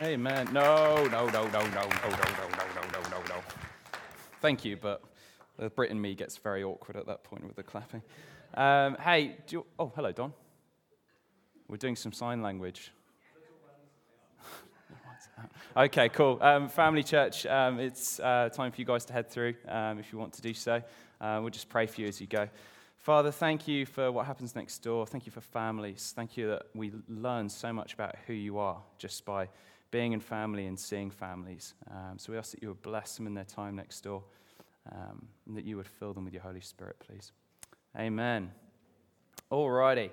Amen. No. Thank you, but the Brit in me gets very awkward at that point with the clapping. Hey, oh, hello, Don. We're doing some sign language. Okay, cool. Family church, it's time for you guys to head through if you want to do so. We'll just pray for you as you go. Father, thank you for what happens next door. Thank you for families. Thank you that we learn so much about who you are just by being in family and seeing families. So we ask that you would bless them in their time next door and that you would fill them with your Holy Spirit, please. Amen. All righty. Do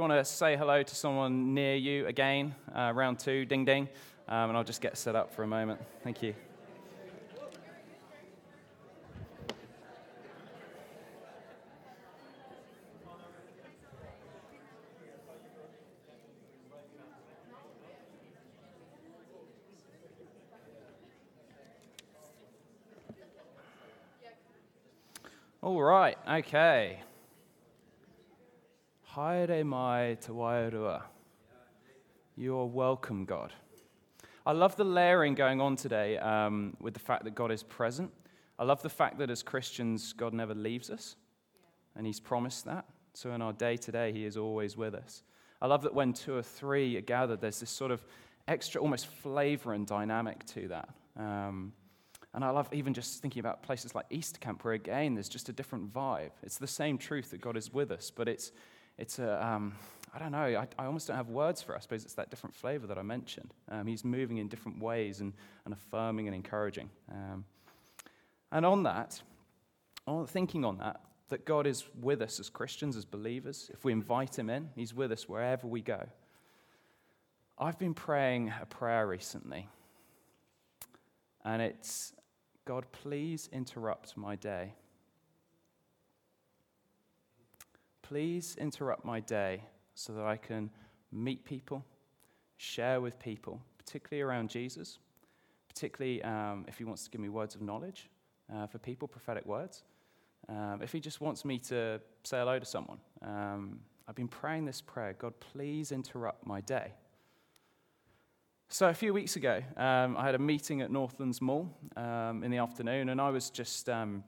you want to say hello to someone near you again? Round two, ding, ding. And I'll just get set up for a moment. Thank you. All right, okay. Haere mai te wairua. You are welcome, God. I love the layering going on today with the fact that God is present. I love the fact that as Christians, God never leaves us, and he's promised that. So in our day-to-day, he is always with us. I love that when two or three are gathered, there's this sort of extra almost flavor and dynamic to that. And I love even just thinking about places like Easter Camp, where again, there's just a different vibe. It's the same truth that God is with us, but it's I don't know, I almost don't have words for it. I suppose it's that different flavor that I mentioned. He's moving in different ways and affirming and encouraging. And on that, thinking on that God is with us as Christians, as believers. If we invite him in, he's with us wherever we go. I've been praying a prayer recently, and it's, God, please interrupt my day. Please interrupt my day so that I can meet people, share with people, particularly around Jesus, particularly if he wants to give me words of knowledge for people, prophetic words. If he just wants me to say hello to someone. I've been praying this prayer, God, please interrupt my day. So a few weeks ago, I had a meeting at Northlands Mall in the afternoon, and I was just, I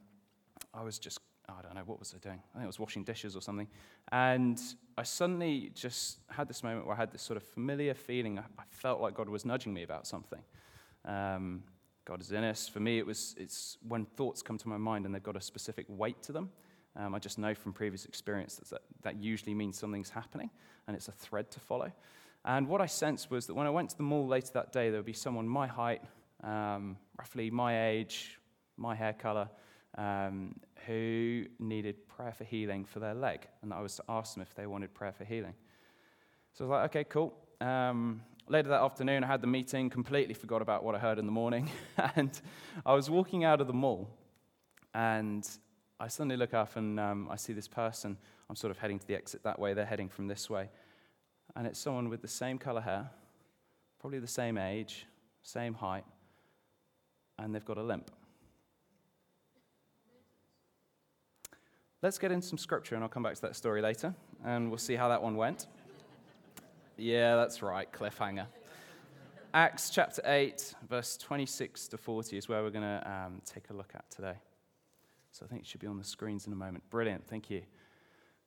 don't know, what was I doing? I think I was washing dishes or something. And I suddenly just had this moment where I had this sort of familiar feeling. I felt like God was nudging me about something. God is in us. For me, it's when thoughts come to my mind and they've got a specific weight to them. I just know from previous experience that usually means something's happening, and it's a thread to follow. And what I sensed was that when I went to the mall later that day, there would be someone my height, roughly my age, my hair color, who needed prayer for healing for their leg. And I was to ask them if they wanted prayer for healing. So I was like, okay, cool. Later that afternoon, I had the meeting, completely forgot about what I heard in the morning. And I was walking out of the mall, and I suddenly look up and I see this person. I'm sort of heading to the exit that way. They're heading from this way. And it's someone with the same color hair, probably the same age, same height, and they've got a limp. Let's get into some scripture, and I'll come back to that story later, and we'll see how that one went. Yeah, that's right, cliffhanger. Acts chapter 8, verse 26 to 40 is where we're going to take a look at today. So I think it should be on the screens in a moment. Brilliant, thank you.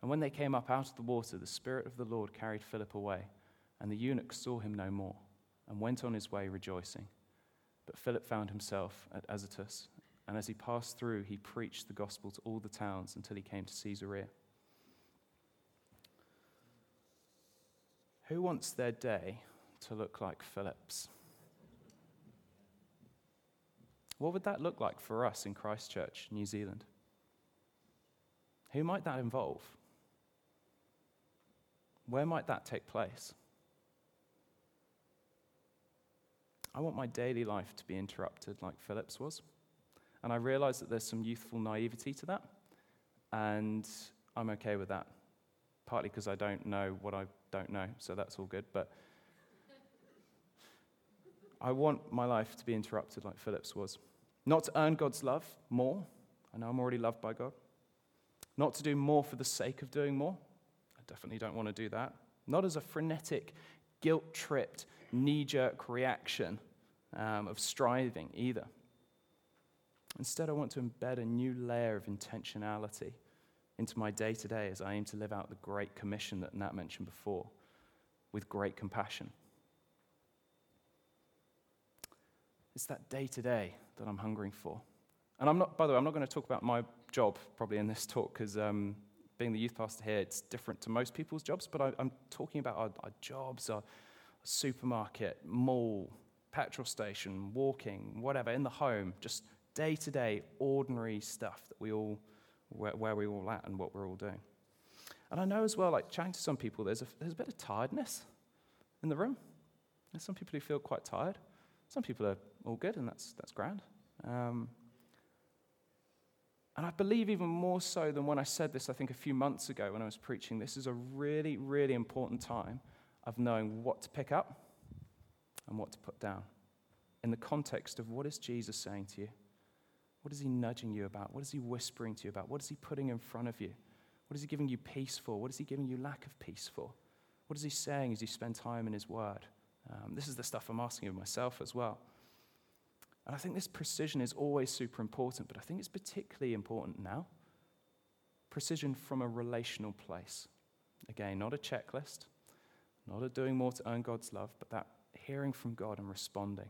And when they came up out of the water, the Spirit of the Lord carried Philip away, and the eunuch saw him no more, and went on his way rejoicing. But Philip found himself at Azotus, and as he passed through, he preached the gospel to all the towns until he came to Caesarea. Who wants their day to look like Philip's? What would that look like for us in Christchurch, New Zealand? Who might that involve? Where might that take place? I want my daily life to be interrupted like Philip's was. And I realize that there's some youthful naivety to that. And I'm okay with that. Partly because I don't know what I don't know, so that's all good. But I want my life to be interrupted like Philip's was. Not to earn God's love more. I know I'm already loved by God. Not to do more for the sake of doing more. I definitely don't want to do that. Not as a frenetic, guilt-tripped, knee-jerk reaction of striving either. Instead, I want to embed a new layer of intentionality into my day-to-day as I aim to live out the Great Commission that Nat mentioned before with great compassion. It's that day-to-day that I'm hungering for. And I'm not, by the way, I'm not going to talk about my job probably in this talk because being the youth pastor here, it's different to most people's jobs, but I'm talking about our jobs, our supermarket, mall, petrol station, walking, whatever, in the home, just day-to-day ordinary stuff that we all, where we're all at and what we're all doing. And I know as well, like chatting to some people, there's a bit of tiredness in the room. There's some people who feel quite tired. Some people are all good, and that's grand. And I believe even more so than when I said this, I think a few months ago when I was preaching, this is a really, really important time of knowing what to pick up and what to put down in the context of what is Jesus saying to you? What is he nudging you about? What is he whispering to you about? What is he putting in front of you? What is he giving you peace for? What is he giving you lack of peace for? What is he saying as you spend time in his word? This is the stuff I'm asking of myself as well. And I think this precision is always super important, but I think it's particularly important now. Precision from a relational place. Again, not a checklist. Not a doing more to earn God's love, but that hearing from God and responding.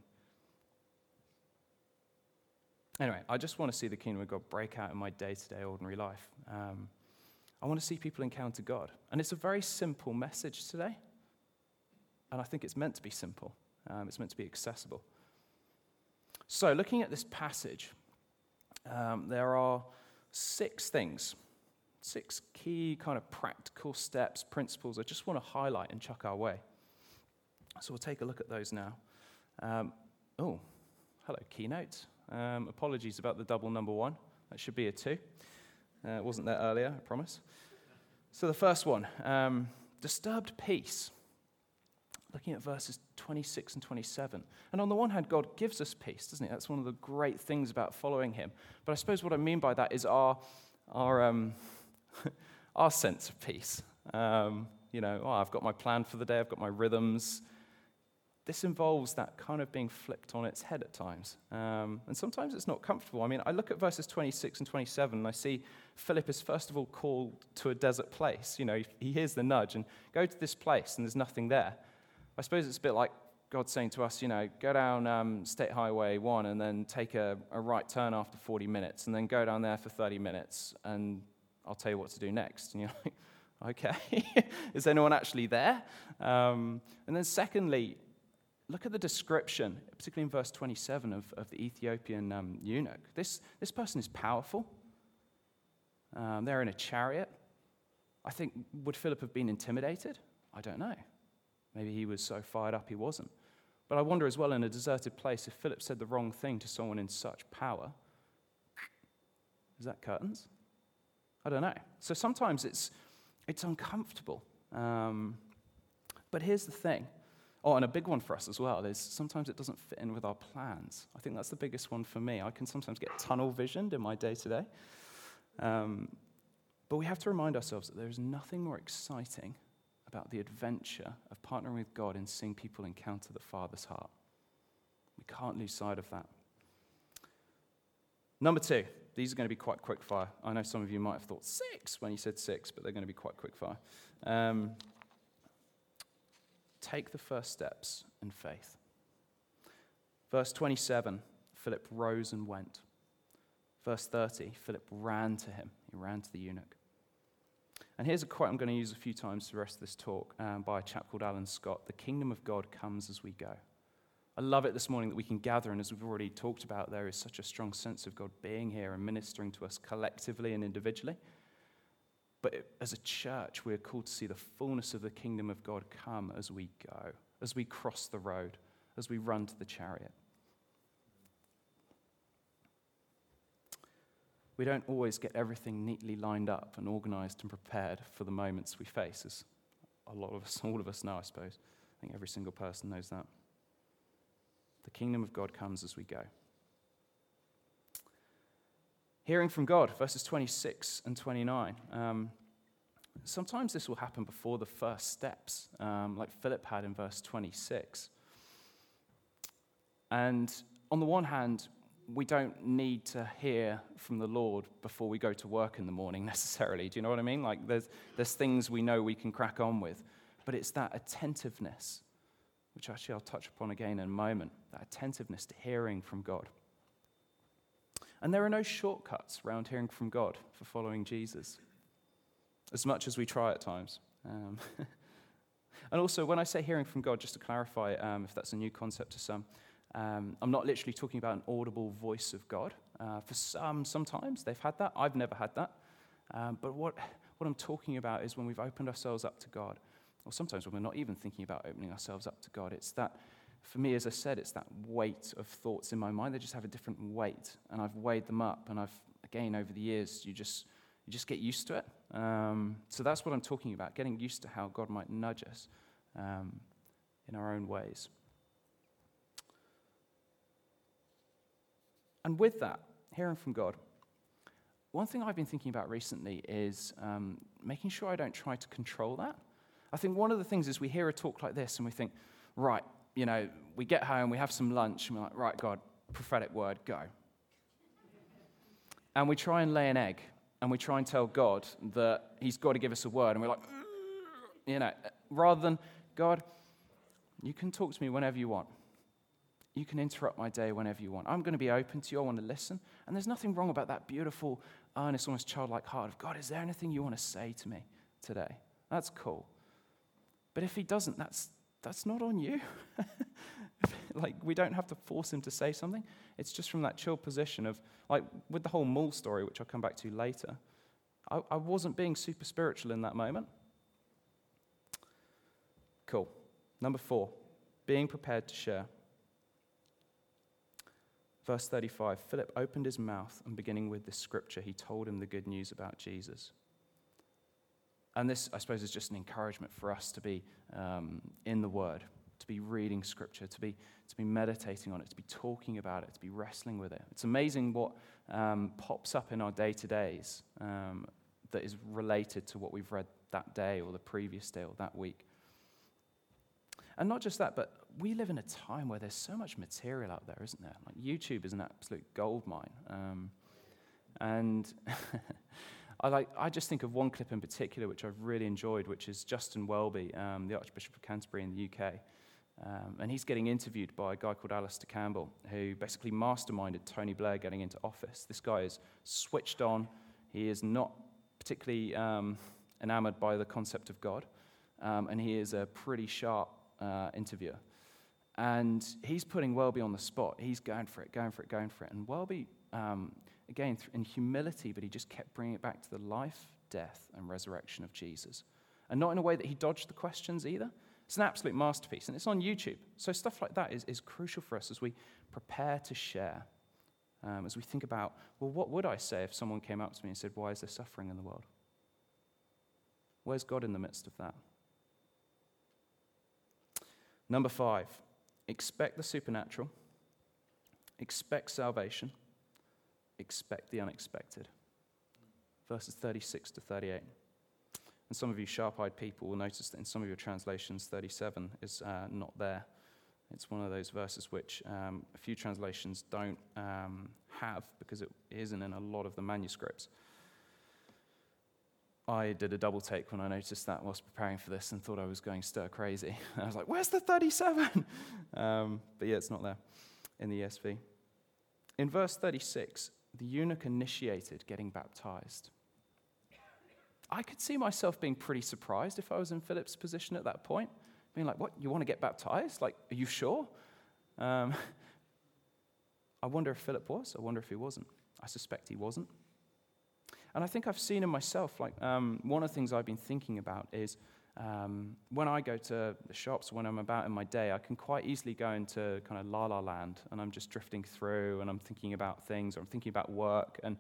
Anyway, I just want to see the kingdom of God break out in my day-to-day ordinary life. I want to see people encounter God. And it's a very simple message today. And I think it's meant to be simple. It's meant to be accessible. So looking at this passage, there are six things. Six key kind of practical steps, principles I just want to highlight and chuck our way. So we'll take a look at those now. Hello, keynote. Apologies about the double number one. That should be a 2. It wasn't there earlier, I promise. So the first one, disturbed peace. Looking at verses 26 and 27. And on the one hand, God gives us peace, doesn't he? That's one of the great things about following him. But I suppose what I mean by that is our sense of peace. I've got my plan for the day, I've got my rhythms. This involves that kind of being flipped on its head at times. And sometimes it's not comfortable. I mean, I look at verses 26 and 27, and I see Philip is first of all called to a desert place. You know, he hears the nudge, and go to this place, and there's nothing there. I suppose it's a bit like God saying to us, you know, go down State Highway 1 and then take a right turn after 40 minutes, and then go down there for 30 minutes, and I'll tell you what to do next. And you're like, okay, is anyone actually there? And then secondly, look at the description, particularly in verse 27 of the Ethiopian eunuch. This person is powerful. They're in a chariot. I think, would Philip have been intimidated? I don't know. Maybe he was so fired up he wasn't. But I wonder as well, in a deserted place, if Philip said the wrong thing to someone in such power. Is that curtains? I don't know. So sometimes it's uncomfortable. But here's the thing. Oh, and a big one for us as well is sometimes it doesn't fit in with our plans. I think that's the biggest one for me. I can sometimes get tunnel visioned in my day-to-day. But we have to remind ourselves that there's nothing more exciting about the adventure of partnering with God and seeing people encounter the Father's heart. We can't lose sight of that. Number two, these are going to be quite quick fire. I know some of you might have thought six when you said six, but they're going to be quite quick fire. Take the first steps in faith. Verse 27, Philip rose and went. Verse 30, Philip ran to him. He ran to the eunuch. And here's a quote I'm going to use a few times for the rest of this talk by a chap called Alan Scott. The kingdom of God comes as we go. I love it this morning that we can gather, and as we've already talked about, there is such a strong sense of God being here and ministering to us collectively and individually. But as a church, we're called to see the fullness of the kingdom of God come as we go, as we cross the road, as we run to the chariot. We don't always get everything neatly lined up and organized and prepared for the moments we face, as a lot of us, all of us know, I suppose. I think every single person knows that. The kingdom of God comes as we go. Hearing from God, verses 26 and 29. Sometimes this will happen before the first steps, like Philip had in verse 26. And on the one hand, we don't need to hear from the Lord before we go to work in the morning necessarily. Do you know what I mean? Like there's things we know we can crack on with. But it's that attentiveness, which actually I'll touch upon again in a moment, that attentiveness to hearing from God. And there are no shortcuts around hearing from God for following Jesus, as much as we try at times. And also, when I say hearing from God, just to clarify, if that's a new concept to some, I'm not literally talking about an audible voice of God. For some, sometimes they've had that. I've never had that. But what I'm talking about is when we've opened ourselves up to God, or sometimes when we're not even thinking about opening ourselves up to God. It's that, for me, as I said, it's that weight of thoughts in my mind. They just have a different weight, and I've weighed them up, and I've, again, over the years, you just get used to it. So that's what I'm talking about, getting used to how God might nudge us in our own ways. And with that, hearing from God, one thing I've been thinking about recently is making sure I don't try to control that. I think one of the things is we hear a talk like this and we think, right, you know, we get home, we have some lunch, and we're like, right, God, prophetic word, go. And we try and lay an egg, and we try and tell God that he's got to give us a word, and we're like, you know, rather than, God, you can talk to me whenever you want. You can interrupt my day whenever you want. I'm going to be open to you. I want to listen. And there's nothing wrong about that beautiful, earnest, almost childlike heart of, God, is there anything you want to say to me today? That's cool. But if he doesn't, that's not on you. Like, we don't have to force him to say something. It's just from that chill position of, like, with the whole mall story, which I'll come back to later, I wasn't being super spiritual in that moment. Cool. Number 4, being prepared to share. Verse 35, Philip opened his mouth, and beginning with this scripture, he told him the good news about Jesus. And this, I suppose, is just an encouragement for us to be in the Word, to be reading scripture, to be meditating on it, to be talking about it, to be wrestling with it. It's amazing what pops up in our day-to-days that is related to what we've read that day or the previous day or that week. And not just that, but we live in a time where there's so much material out there, isn't there? Like YouTube is an absolute gold mine. And I just think of one clip in particular which I've really enjoyed, which is Justin Welby, the Archbishop of Canterbury in the UK. And he's getting interviewed by a guy called Alastair Campbell, who basically masterminded Tony Blair getting into office. This guy is switched on. He is not particularly enamored by the concept of God. And he is a pretty sharp interviewer. And he's putting Welby on the spot. He's going for it. And Welby, again, in humility, but he just kept bringing it back to the life, death, and resurrection of Jesus. And not in a way that he dodged the questions either. It's an absolute masterpiece, and it's on YouTube. So stuff like that is crucial for us as we prepare to share, as we think about, well, what would I say if someone came up to me and said, why is there suffering in the world? Where's God in the midst of that? Number 5, expect the supernatural, expect salvation, expect the unexpected. Verses 36 to 38. And some of you sharp-eyed people will notice that in some of your translations, 37 is not there. It's one of those verses which a few translations don't have because it isn't in a lot of the manuscripts. I did a double take when I noticed that whilst preparing for this and thought I was going stir crazy. And I was like, where's the 37? But yeah, it's not there in the ESV. In verse 36, the eunuch initiated getting baptized. I could see myself being pretty surprised if I was in Philip's position at that point, being like, what, you want to get baptized? Like, are you sure? I wonder if Philip was. I wonder if he wasn't. I suspect he wasn't. And I think I've seen in myself, like, one of the things I've been thinking about is when I go to the shops, when I'm about in my day, I can quite easily go into kind of la-la land, and I'm just drifting through, and I'm thinking about things, or I'm thinking about work. And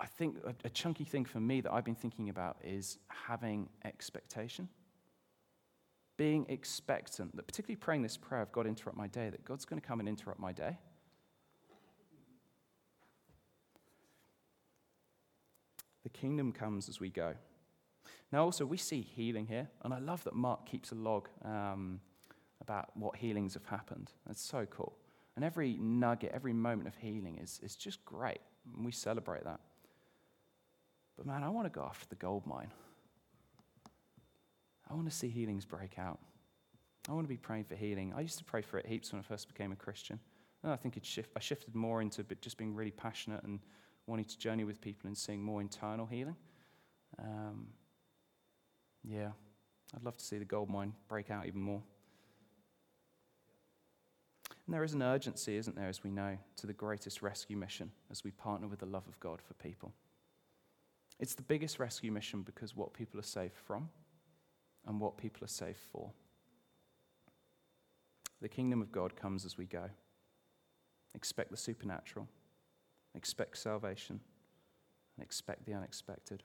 I think a chunky thing for me that I've been thinking about is having expectation, being expectant, that particularly praying this prayer of God interrupt my day, that God's going to come and interrupt my day. The kingdom comes as we go. Now also, we see healing here, and I love that Mark keeps a log about what healings have happened. That's so cool. And every nugget, every moment of healing is just great, and we celebrate that. But man, I want to go after the gold mine. I want to see healings break out. I want to be praying for healing. I used to pray for it heaps when I first became a Christian. And I think I shifted more into just being really passionate and wanting to journey with people and seeing more internal healing. Yeah, I'd love to see the gold mine break out even more. And there is an urgency, isn't there, as we know, to the greatest rescue mission as we partner with the love of God for people. It's the biggest rescue mission because what people are saved from and what people are saved for. The kingdom of God comes as we go. Expect the supernatural, expect salvation, and expect the unexpected.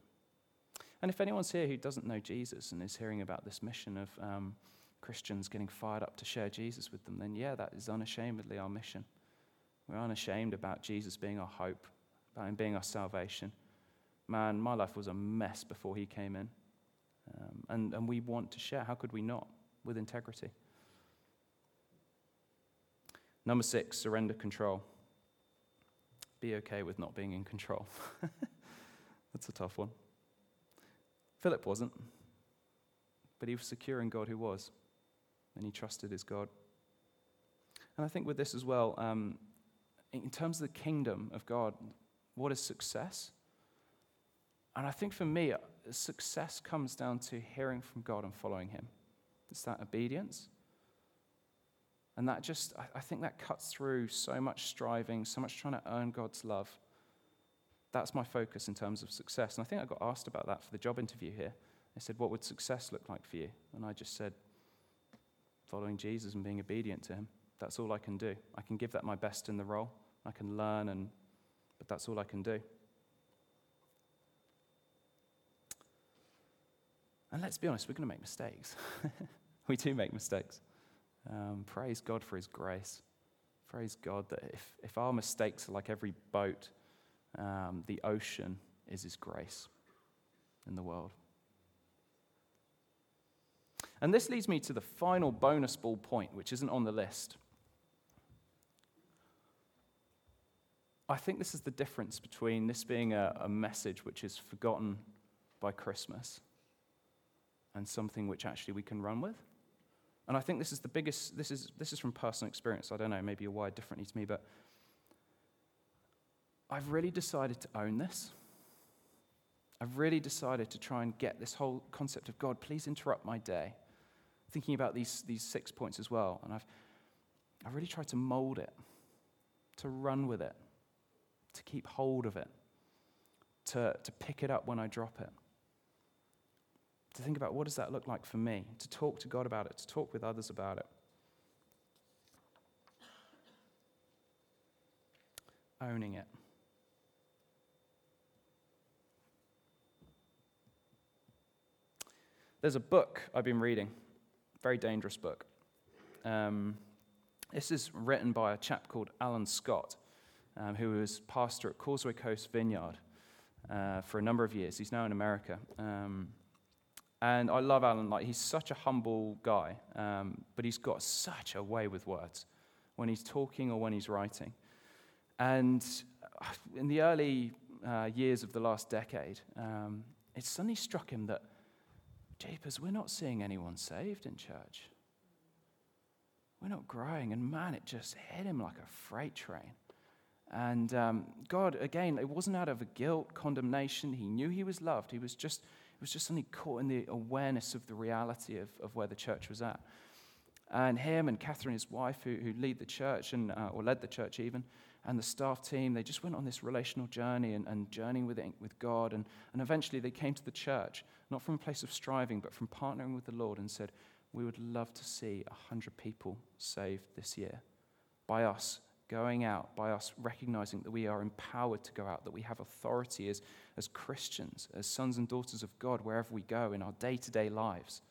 And if anyone's here who doesn't know Jesus and is hearing about this mission of Christians getting fired up to share Jesus with them, then yeah, that is unashamedly our mission. We're unashamed about Jesus being our hope, about him being our salvation. Man, my life was a mess before he came in. And we want to share. How could we not? With integrity. Number 6, surrender control. Be okay with not being in control. That's a tough one. Philip wasn't, but he was secure in God who was, and he trusted his God. And I think with this as well, in terms of the kingdom of God, what is success? And I think for me, success comes down to hearing from God and following him. It's that obedience. And that just, I think that cuts through so much striving, so much trying to earn God's love. That's my focus in terms of success. And I think I got asked about that for the job interview here. They said, what would success look like for you? And I just said, following Jesus and being obedient to him. That's all I can do. I can give that my best in the role. I can learn, but that's all I can do. And let's be honest, we're going to make mistakes. We do make mistakes. Praise God for his grace. Praise God that if our mistakes are like every boat, the ocean is his grace in the world. And this leads me to the final bonus ball point, which isn't on the list. I think this is the difference between this being a message which is forgotten by Christmas and something which actually we can run with. And I think this is the biggest, this is from personal experience. I don't know, maybe you're wired differently to me, but I've really decided to own this. I've really decided to try and get this whole concept of God, please interrupt my day. Thinking about these 6 points as well. And I've really tried to mold it, to run with it, to keep hold of it, to pick it up when I drop it. To think about what does that look like for me, to talk to God about it, to talk with others about it. Owning it. There's a book I've been reading very dangerous book. This is written by a chap called Alan Scott, who was pastor at Causeway Coast Vineyard for a number of years. He's now in America. And I love Alan. Like, he's such a humble guy, but he's got such a way with words when he's talking or when he's writing. And in the early years of the last decade, it suddenly struck him that, jeepers, we're not seeing anyone saved in church. We're not growing. And man, it just hit him like a freight train. And God, again, it wasn't out of a guilt, condemnation. He knew he was loved. He was just suddenly caught in the awareness of the reality of where the church was at. And him and Catherine, his wife, who lead the church, and or led the church even, and the staff team, they just went on this relational journey and journeying with God. And eventually they came to the church, not from a place of striving, but from partnering with the Lord, and said, we would love to see 100 people saved this year by us going out, by us recognizing that we are empowered to go out, that we have authority as Christians, as sons and daughters of God, wherever we go in our day-to-day lives.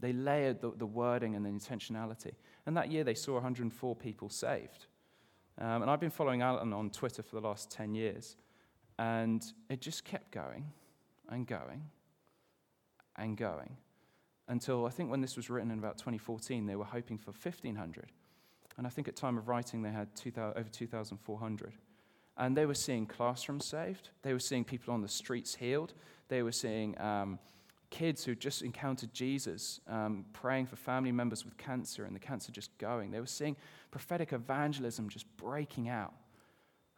They layered the wording and the intentionality. And that year they saw 104 people saved. And I've been following Alan on Twitter for the last 10 years. And it just kept going and going and going. Until I think when this was written in about 2014, they were hoping for 1,500. And I think at time of writing, they had over 2,400. And they were seeing classrooms saved. They were seeing people on the streets healed. They were seeing kids who just encountered Jesus, praying for family members with cancer, and the cancer just going. They were seeing prophetic evangelism just breaking out.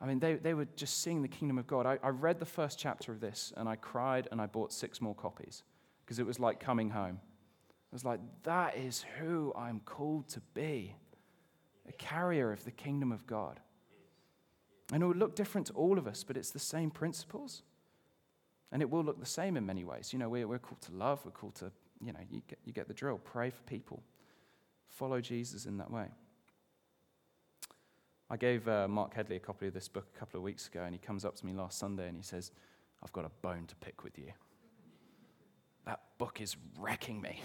I mean, they were just seeing the kingdom of God. I read the first chapter of this, and I cried, and I bought 6 more copies, because it was like coming home. It was like, that is who I'm called to be, a carrier of the kingdom of God. And it will look different to all of us, but it's the same principles. And it will look the same in many ways. You know, we're called to love. We're called to, you know, you get the drill. Pray for people. Follow Jesus in that way. I gave Mark Headley a copy of this book a couple of weeks ago, and he comes up to me last Sunday and he says, I've got a bone to pick with you. That book is wrecking me.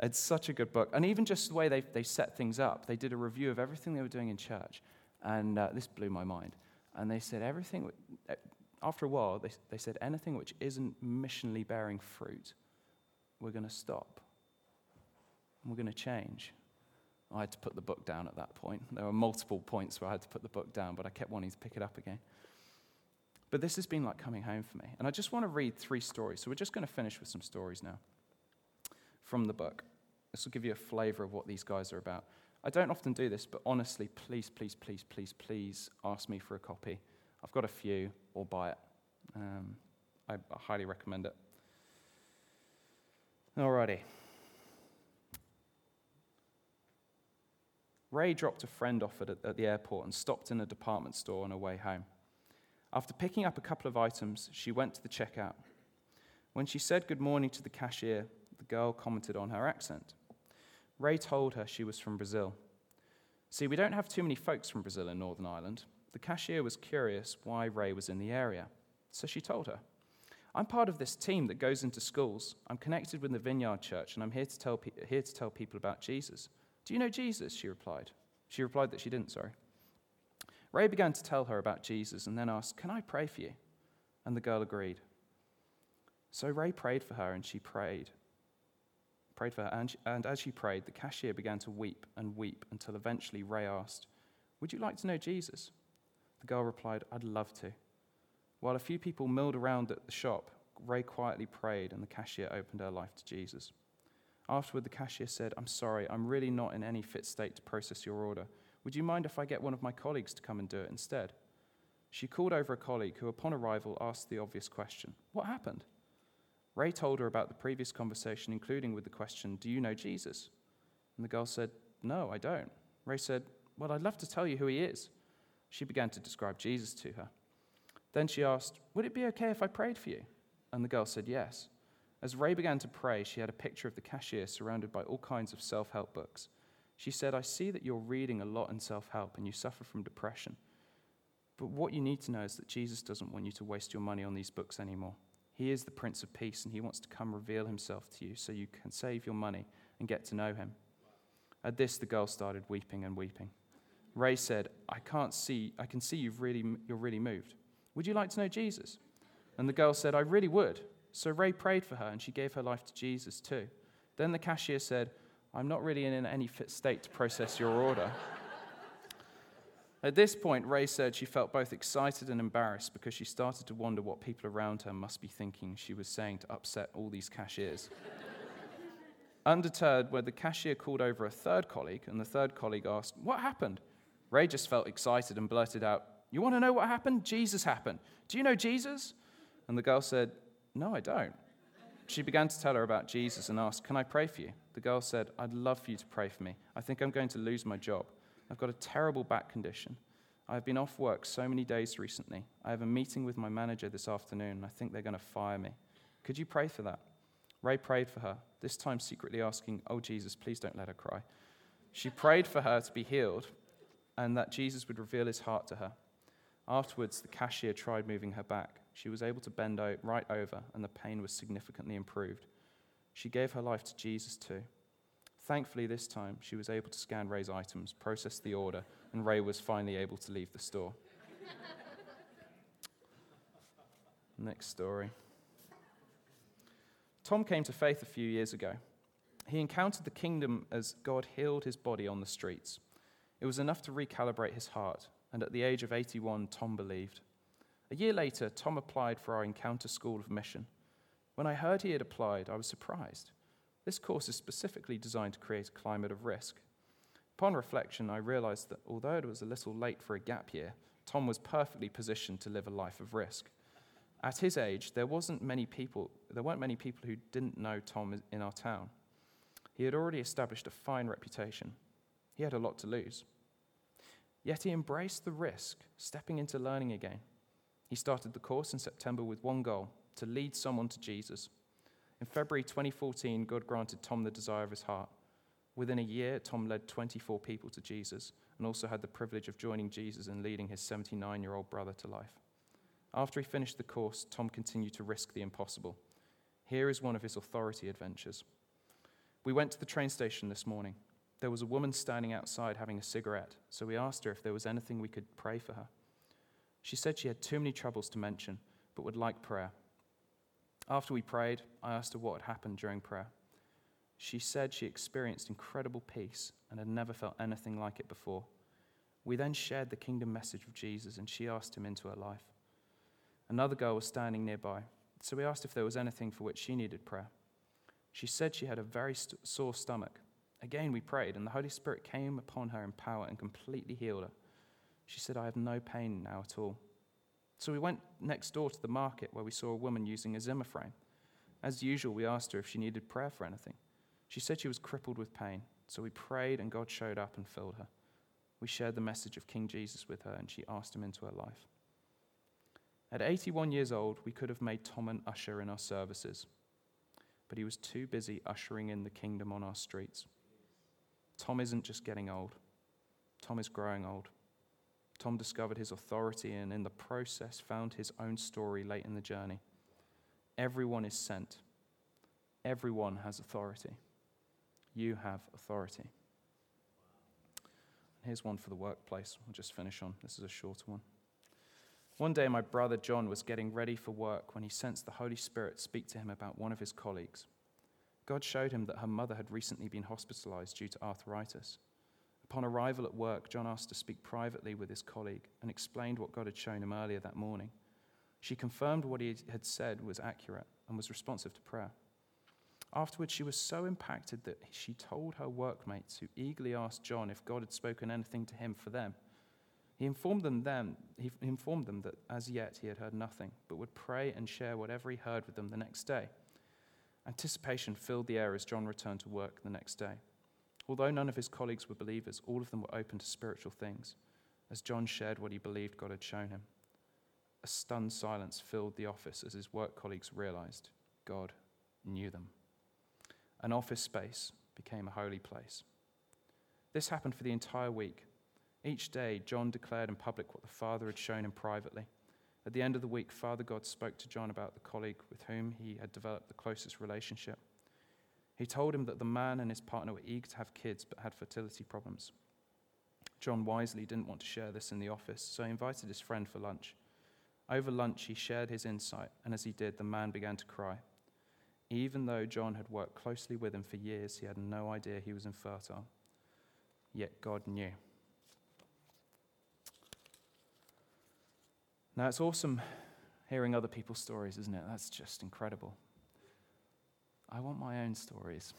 It's such a good book. And even just the way they set things up, they did a review of everything they were doing in church, and this blew my mind. And they said everything... After a while, they said, anything which isn't missionally bearing fruit, we're going to stop. And we're going to change. I had to put the book down at that point. There were multiple points where I had to put the book down, but I kept wanting to pick it up again. But this has been like coming home for me. And I just want to read 3 stories. So we're just going to finish with some stories now from the book. This will give you a flavor of what these guys are about. I don't often do this, but honestly, please ask me for a copy. I've got a few, or buy it. I highly recommend it. Alrighty. Ray dropped a friend off at the airport and stopped in a department store on her way home. After picking up a couple of items, she went to the checkout. When she said good morning to the cashier, the girl commented on her accent. Ray told her she was from Brazil. See, we don't have too many folks from Brazil in Northern Ireland. The cashier was curious why Ray was in the area, so she told her, I'm part of this team that goes into schools. I'm connected with the Vineyard Church, and I'm here to tell people about Jesus. Do you know Jesus? She replied. She replied that she didn't, sorry. Ray began to tell her about Jesus and then asked, can I pray for you? And the girl agreed. So Ray prayed for her, and she prayed for her, and as she prayed, the cashier began to weep until eventually Ray asked, would you like to know Jesus? The girl replied, I'd love to. While a few people milled around at the shop, Ray quietly prayed, and the cashier opened her life to Jesus. Afterward, the cashier said, I'm sorry, I'm really not in any fit state to process your order. Would you mind if I get one of my colleagues to come and do it instead? She called over a colleague who, upon arrival, asked the obvious question, what happened? Ray told her about the previous conversation, including with the question, do you know Jesus? And the girl said, no, I don't. Ray said, well, I'd love to tell you who he is. She began to describe Jesus to her. Then she asked, would it be okay if I prayed for you? And the girl said yes. As Ray began to pray, she had a picture of the cashier surrounded by all kinds of self-help books. She said, I see that you're reading a lot in self-help and you suffer from depression. But what you need to know is that Jesus doesn't want you to waste your money on these books anymore. He is the Prince of Peace, and he wants to come reveal himself to you so you can save your money and get to know him. At this, the girl started weeping and weeping. Ray said, I can see you're really moved. Would you like to know Jesus? And the girl said, I really would. So Ray prayed for her, and she gave her life to Jesus too. Then the cashier said, I'm not really in any fit state to process your order. At this point, Ray said she felt both excited and embarrassed because she started to wonder what people around her must be thinking she was saying to upset all these cashiers. Undeterred, where the cashier called over a third colleague, and the third colleague asked, what happened? Ray just felt excited and blurted out, you want to know what happened? Jesus happened. Do you know Jesus? And the girl said, no, I don't. She began to tell her about Jesus and asked, can I pray for you? The girl said, I'd love for you to pray for me. I think I'm going to lose my job. I've got a terrible back condition. I've been off work so many days recently. I have a meeting with my manager this afternoon, and I think they're going to fire me. Could you pray for that? Ray prayed for her, this time secretly asking, oh, Jesus, please don't let her cry. She prayed for her to be healed and that Jesus would reveal his heart to her. Afterwards, the cashier tried moving her back. She was able to bend right over, and the pain was significantly improved. She gave her life to Jesus too. Thankfully, this time, she was able to scan Ray's items, process the order, and Ray was finally able to leave the store. Next story. Tom came to faith a few years ago. He encountered the kingdom as God healed his body on the streets. It was enough to recalibrate his heart, and at the age of 81, Tom believed. A year later, Tom applied for our Encounter School of Mission. When I heard he had applied, I was surprised. This course is specifically designed to create a climate of risk. Upon reflection, I realized that although it was a little late for a gap year, Tom was perfectly positioned to live a life of risk. At his age, there weren't many people who didn't know Tom in our town. He had already established a fine reputation. He had a lot to lose. Yet he embraced the risk, stepping into learning again. He started the course in September with one goal, to lead someone to Jesus. In February 2014, God granted Tom the desire of his heart. Within a year, Tom led 24 people to Jesus and also had the privilege of joining Jesus and leading his 79-year-old brother to life. After he finished the course, Tom continued to risk the impossible. Here is one of his authority adventures. We went to the train station this morning. There was a woman standing outside having a cigarette, so we asked her if there was anything we could pray for her. She said she had too many troubles to mention, but would like prayer. After we prayed, I asked her what had happened during prayer. She said she experienced incredible peace and had never felt anything like it before. We then shared the kingdom message of Jesus, and she asked him into her life. Another girl was standing nearby, so we asked if there was anything for which she needed prayer. She said she had a very sore stomach. Again, we prayed, and the Holy Spirit came upon her in power and completely healed her. She said, I have no pain now at all. So we went next door to the market where we saw a woman using a Zimmer frame. As usual, we asked her if she needed prayer for anything. She said she was crippled with pain, so we prayed and God showed up and filled her. We shared the message of King Jesus with her, and she asked him into her life. At 81 years old, we could have made Tom an usher in our services, but he was too busy ushering in the kingdom on our streets. Tom isn't just getting old. Tom is growing old. Tom discovered his authority and in the process found his own story late in the journey. Everyone is sent. Everyone has authority. You have authority. Here's one for the workplace. I'll just finish on. This is a shorter one. One day my brother John was getting ready for work when he sensed the Holy Spirit speak to him about one of his colleagues. God showed him that her mother had recently been hospitalized due to arthritis. Upon arrival at work, John asked to speak privately with his colleague and explained what God had shown him earlier that morning. She confirmed what he had said was accurate and was responsive to prayer. Afterwards, she was so impacted that she told her workmates, who eagerly asked John if God had spoken anything to him for them. He informed them that as yet he had heard nothing, but would pray and share whatever he heard with them the next day. Anticipation filled the air as John returned to work the next day. Although none of his colleagues were believers, all of them were open to spiritual things, as John shared what he believed God had shown him. A stunned silence filled the office as his work colleagues realized God knew them. An office space became a holy place. This happened for the entire week. Each day, John declared in public what the Father had shown him privately. At the end of the week, Father God spoke to John about the colleague with whom he had developed the closest relationship. He told him that the man and his partner were eager to have kids but had fertility problems. John wisely didn't want to share this in the office, so he invited his friend for lunch. Over lunch, he shared his insight, and as he did, the man began to cry. Even though John had worked closely with him for years, he had no idea he was infertile. Yet God knew. Now, it's awesome hearing other people's stories, isn't it? That's just incredible. I want my own stories.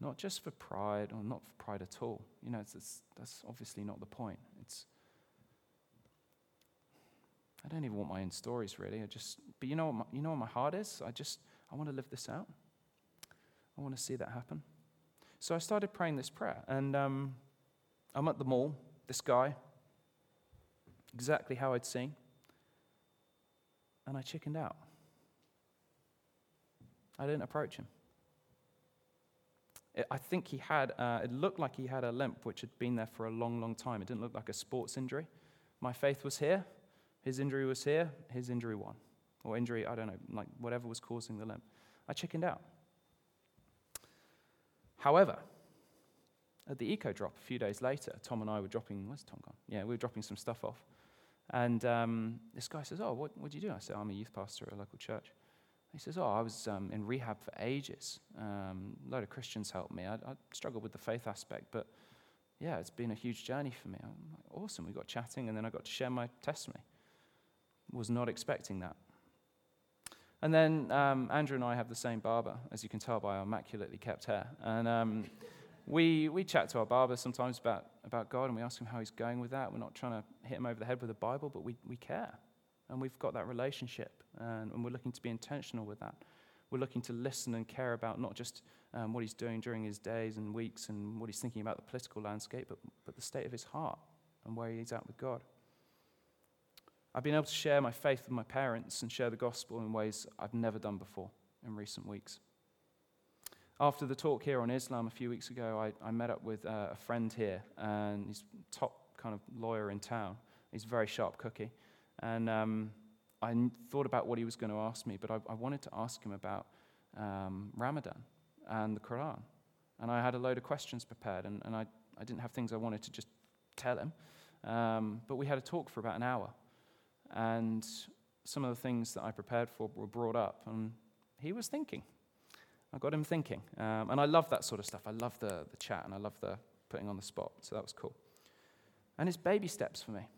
Not just for pride, or not for pride at all. You know, that's obviously not the point. I don't even want my own stories, really. But you know what my heart is? I want to live this out. I want to see that happen. So I started praying this prayer, and I'm at the mall. This guy. Exactly how I'd seen, and I chickened out. I didn't approach him. I think he had, it looked like he had a limp which had been there for a long, long time. It didn't look like a sports injury. My faith was here, his injury was here, his injury won. Or injury, I don't know, like whatever was causing the limp. I chickened out. However, at the eco drop a few days later, Tom and I were dropping, where's Tom gone? Yeah, we were dropping some stuff off. And this guy says, oh, what do you do? I said, I'm a youth pastor at a local church. He says, oh, I was in rehab for ages. A load of Christians helped me. I struggled with the faith aspect, but yeah, it's been a huge journey for me. I'm like, awesome, we got chatting, and then I got to share my testimony. Was not expecting that. And then Andrew and I have the same barber, as you can tell by our immaculately kept hair. And we chat to our barber sometimes about God, and we ask him how he's going with that. We're not trying to hit him over the head with a Bible, but we care. And we've got that relationship, and we're looking to be intentional with that. We're looking to listen and care about not just what he's doing during his days and weeks and what he's thinking about the political landscape, but the state of his heart and where he's at with God. I've been able to share my faith with my parents and share the gospel in ways I've never done before in recent weeks. After the talk here on Islam a few weeks ago, I met up with a friend here, and he's top kind of lawyer in town. He's a very sharp cookie. And I thought about what he was going to ask me, but I wanted to ask him about Ramadan and the Quran. And I had a load of questions prepared, and I didn't have things I wanted to just tell him. But we had a talk for about an hour. And some of the things that I prepared for were brought up, and he was thinking. I got him thinking. And I love that sort of stuff. I love the chat, and I love the putting on the spot. So that was cool. And it's baby steps for me.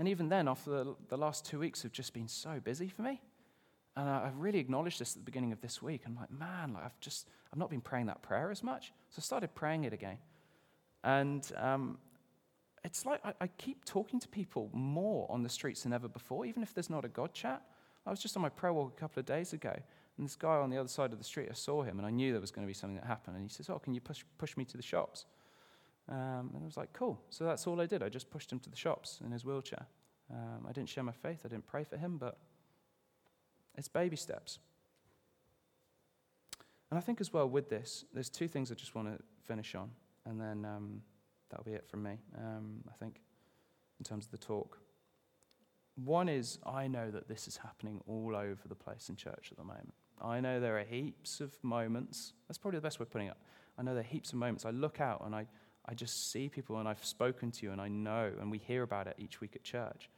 And even then, after the last 2 weeks have just been so busy for me, and I've really acknowledged this at the beginning of this week. I'm like, man, like I've not been praying that prayer as much. So I started praying it again, and it's like I keep talking to people more on the streets than ever before, even if there's not a God chat. I was just on my prayer walk a couple of days ago, and this guy on the other side of the street, I saw him, and I knew there was going to be something that happened. And he says, oh, can you push me to the shops? And I was like, cool. So that's all I did. I just pushed him to the shops in his wheelchair. I didn't share my faith. I didn't pray for him, but it's baby steps. And I think as well with this, there's two things I just want to finish on, and then that'll be it from me, I think, in terms of the talk. One is, I know that this is happening all over the place in church at the moment. I know there are heaps of moments. That's probably the best way of putting it. I know there are heaps of moments. I look out, and I just see people, and I've spoken to you, and I know, and we hear about it each week at church.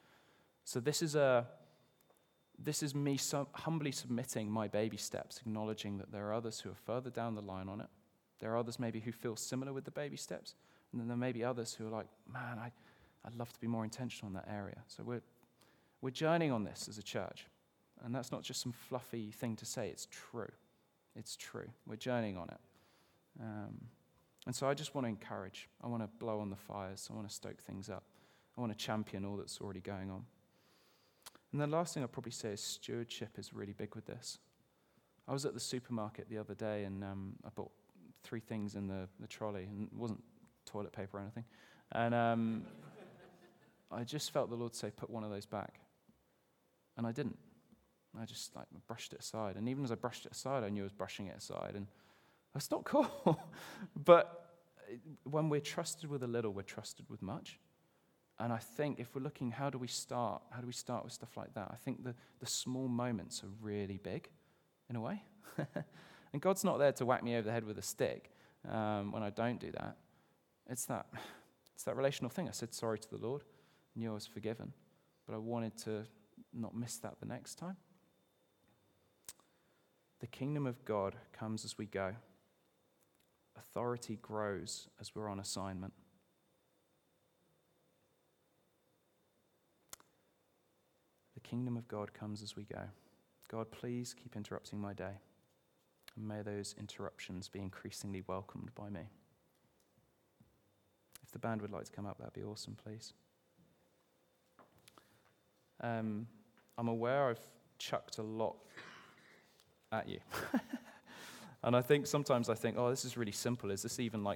So this is me humbly submitting my baby steps, acknowledging that there are others who are further down the line on it. There are others maybe who feel similar with the baby steps, and then there may be others who are like, man, I'd love to be more intentional in that area. So we're journeying on this as a church, and that's not just some fluffy thing to say. It's true. It's true. We're journeying on it. And so I just want to encourage. I want to blow on the fires. I want to stoke things up. I want to champion all that's already going on. And the last thing I'll probably say is stewardship is really big with this. I was at the supermarket the other day, and I bought 3 things in the trolley, and it wasn't toilet paper or anything. And I just felt the Lord say, put one of those back. And I didn't. I just brushed it aside. And even as I brushed it aside, I knew I was brushing it aside. And that's not cool. But when we're trusted with a little, we're trusted with much. And I think if we're looking, how do we start? How do we start with stuff like that? I think the small moments are really big, in a way. And God's not there to whack me over the head with a stick when I don't do that. It's that relational thing. I said sorry to the Lord, knew I was forgiven, but I wanted to not miss that the next time. The kingdom of God comes as we go. Authority grows as we're on assignment. The kingdom of God comes as we go. God, please keep interrupting my day. And may those interruptions be increasingly welcomed by me. If the band would like to come up, that'd be awesome, please. I'm aware I've chucked a lot at you. And I think, oh, this is really simple. Is this even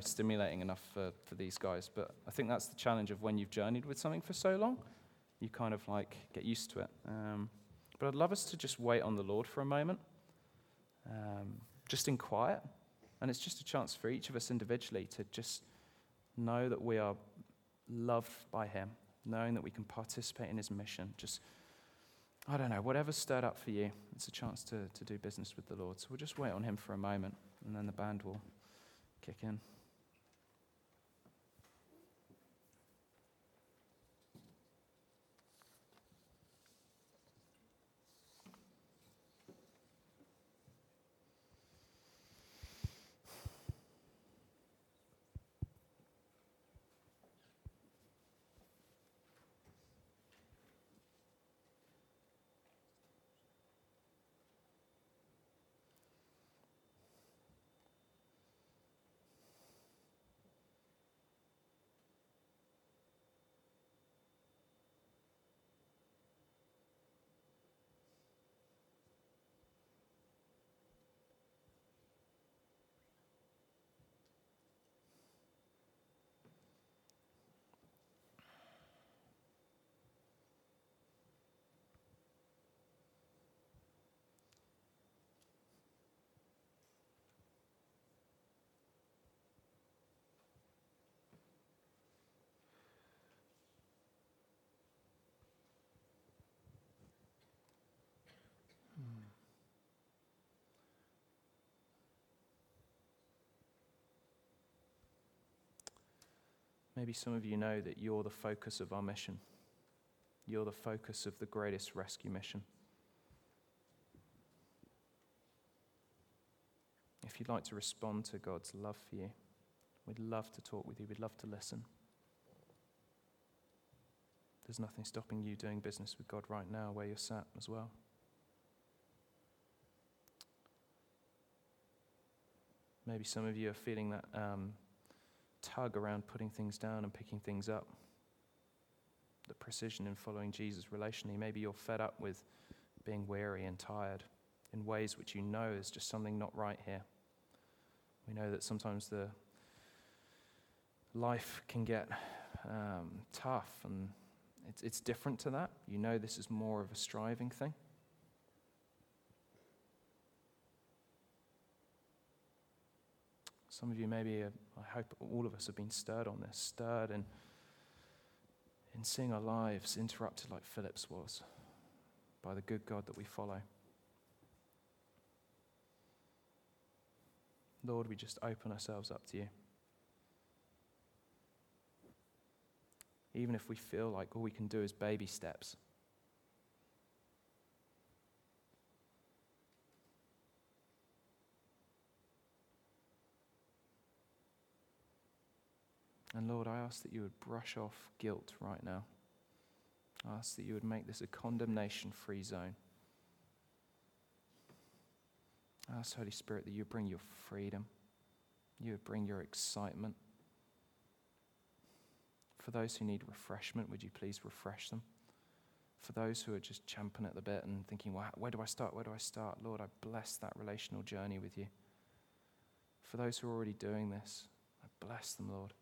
stimulating enough for these guys? But I think that's the challenge of when you've journeyed with something for so long, you kind of get used to it. But I'd love us to just wait on the Lord for a moment, just in quiet. And it's just a chance for each of us individually to just know that we are loved by him, knowing that we can participate in his mission. Just, I don't know, whatever's stirred up for you, it's a chance to do business with the Lord. So we'll just wait on him for a moment, and then the band will kick in. Maybe some of you know that you're the focus of our mission. You're the focus of the greatest rescue mission. If you'd like to respond to God's love for you, we'd love to talk with you. We'd love to listen. There's nothing stopping you doing business with God right now where you're sat as well. Maybe some of you are feeling that tug around putting things down and picking things up, the precision in following Jesus relationally. Maybe you're fed up with being weary and tired in ways which you know is just something not right here. We know that sometimes the life can get tough, and it's different to that. You know this is more of a striving thing. Some of you maybe, I hope all of us have been stirred on this, stirred in seeing our lives interrupted like Philip's was by the good God that we follow. Lord, we just open ourselves up to you. Even if we feel like all we can do is baby steps. And Lord, I ask that you would brush off guilt right now. I ask that you would make this a condemnation-free zone. I ask, Holy Spirit, that you bring your freedom. You would bring your excitement. For those who need refreshment, would you please refresh them? For those who are just champing at the bit and thinking, well, where do I start? Lord, I bless that relational journey with you. For those who are already doing this, I bless them, Lord.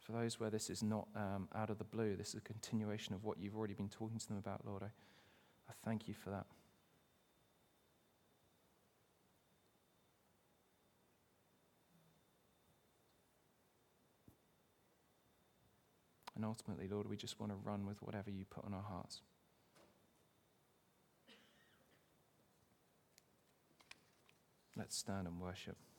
For those where this is not out of the blue, this is a continuation of what you've already been talking to them about, Lord, I thank you for that. And ultimately, Lord, we just want to run with whatever you put on our hearts. Let's stand and worship.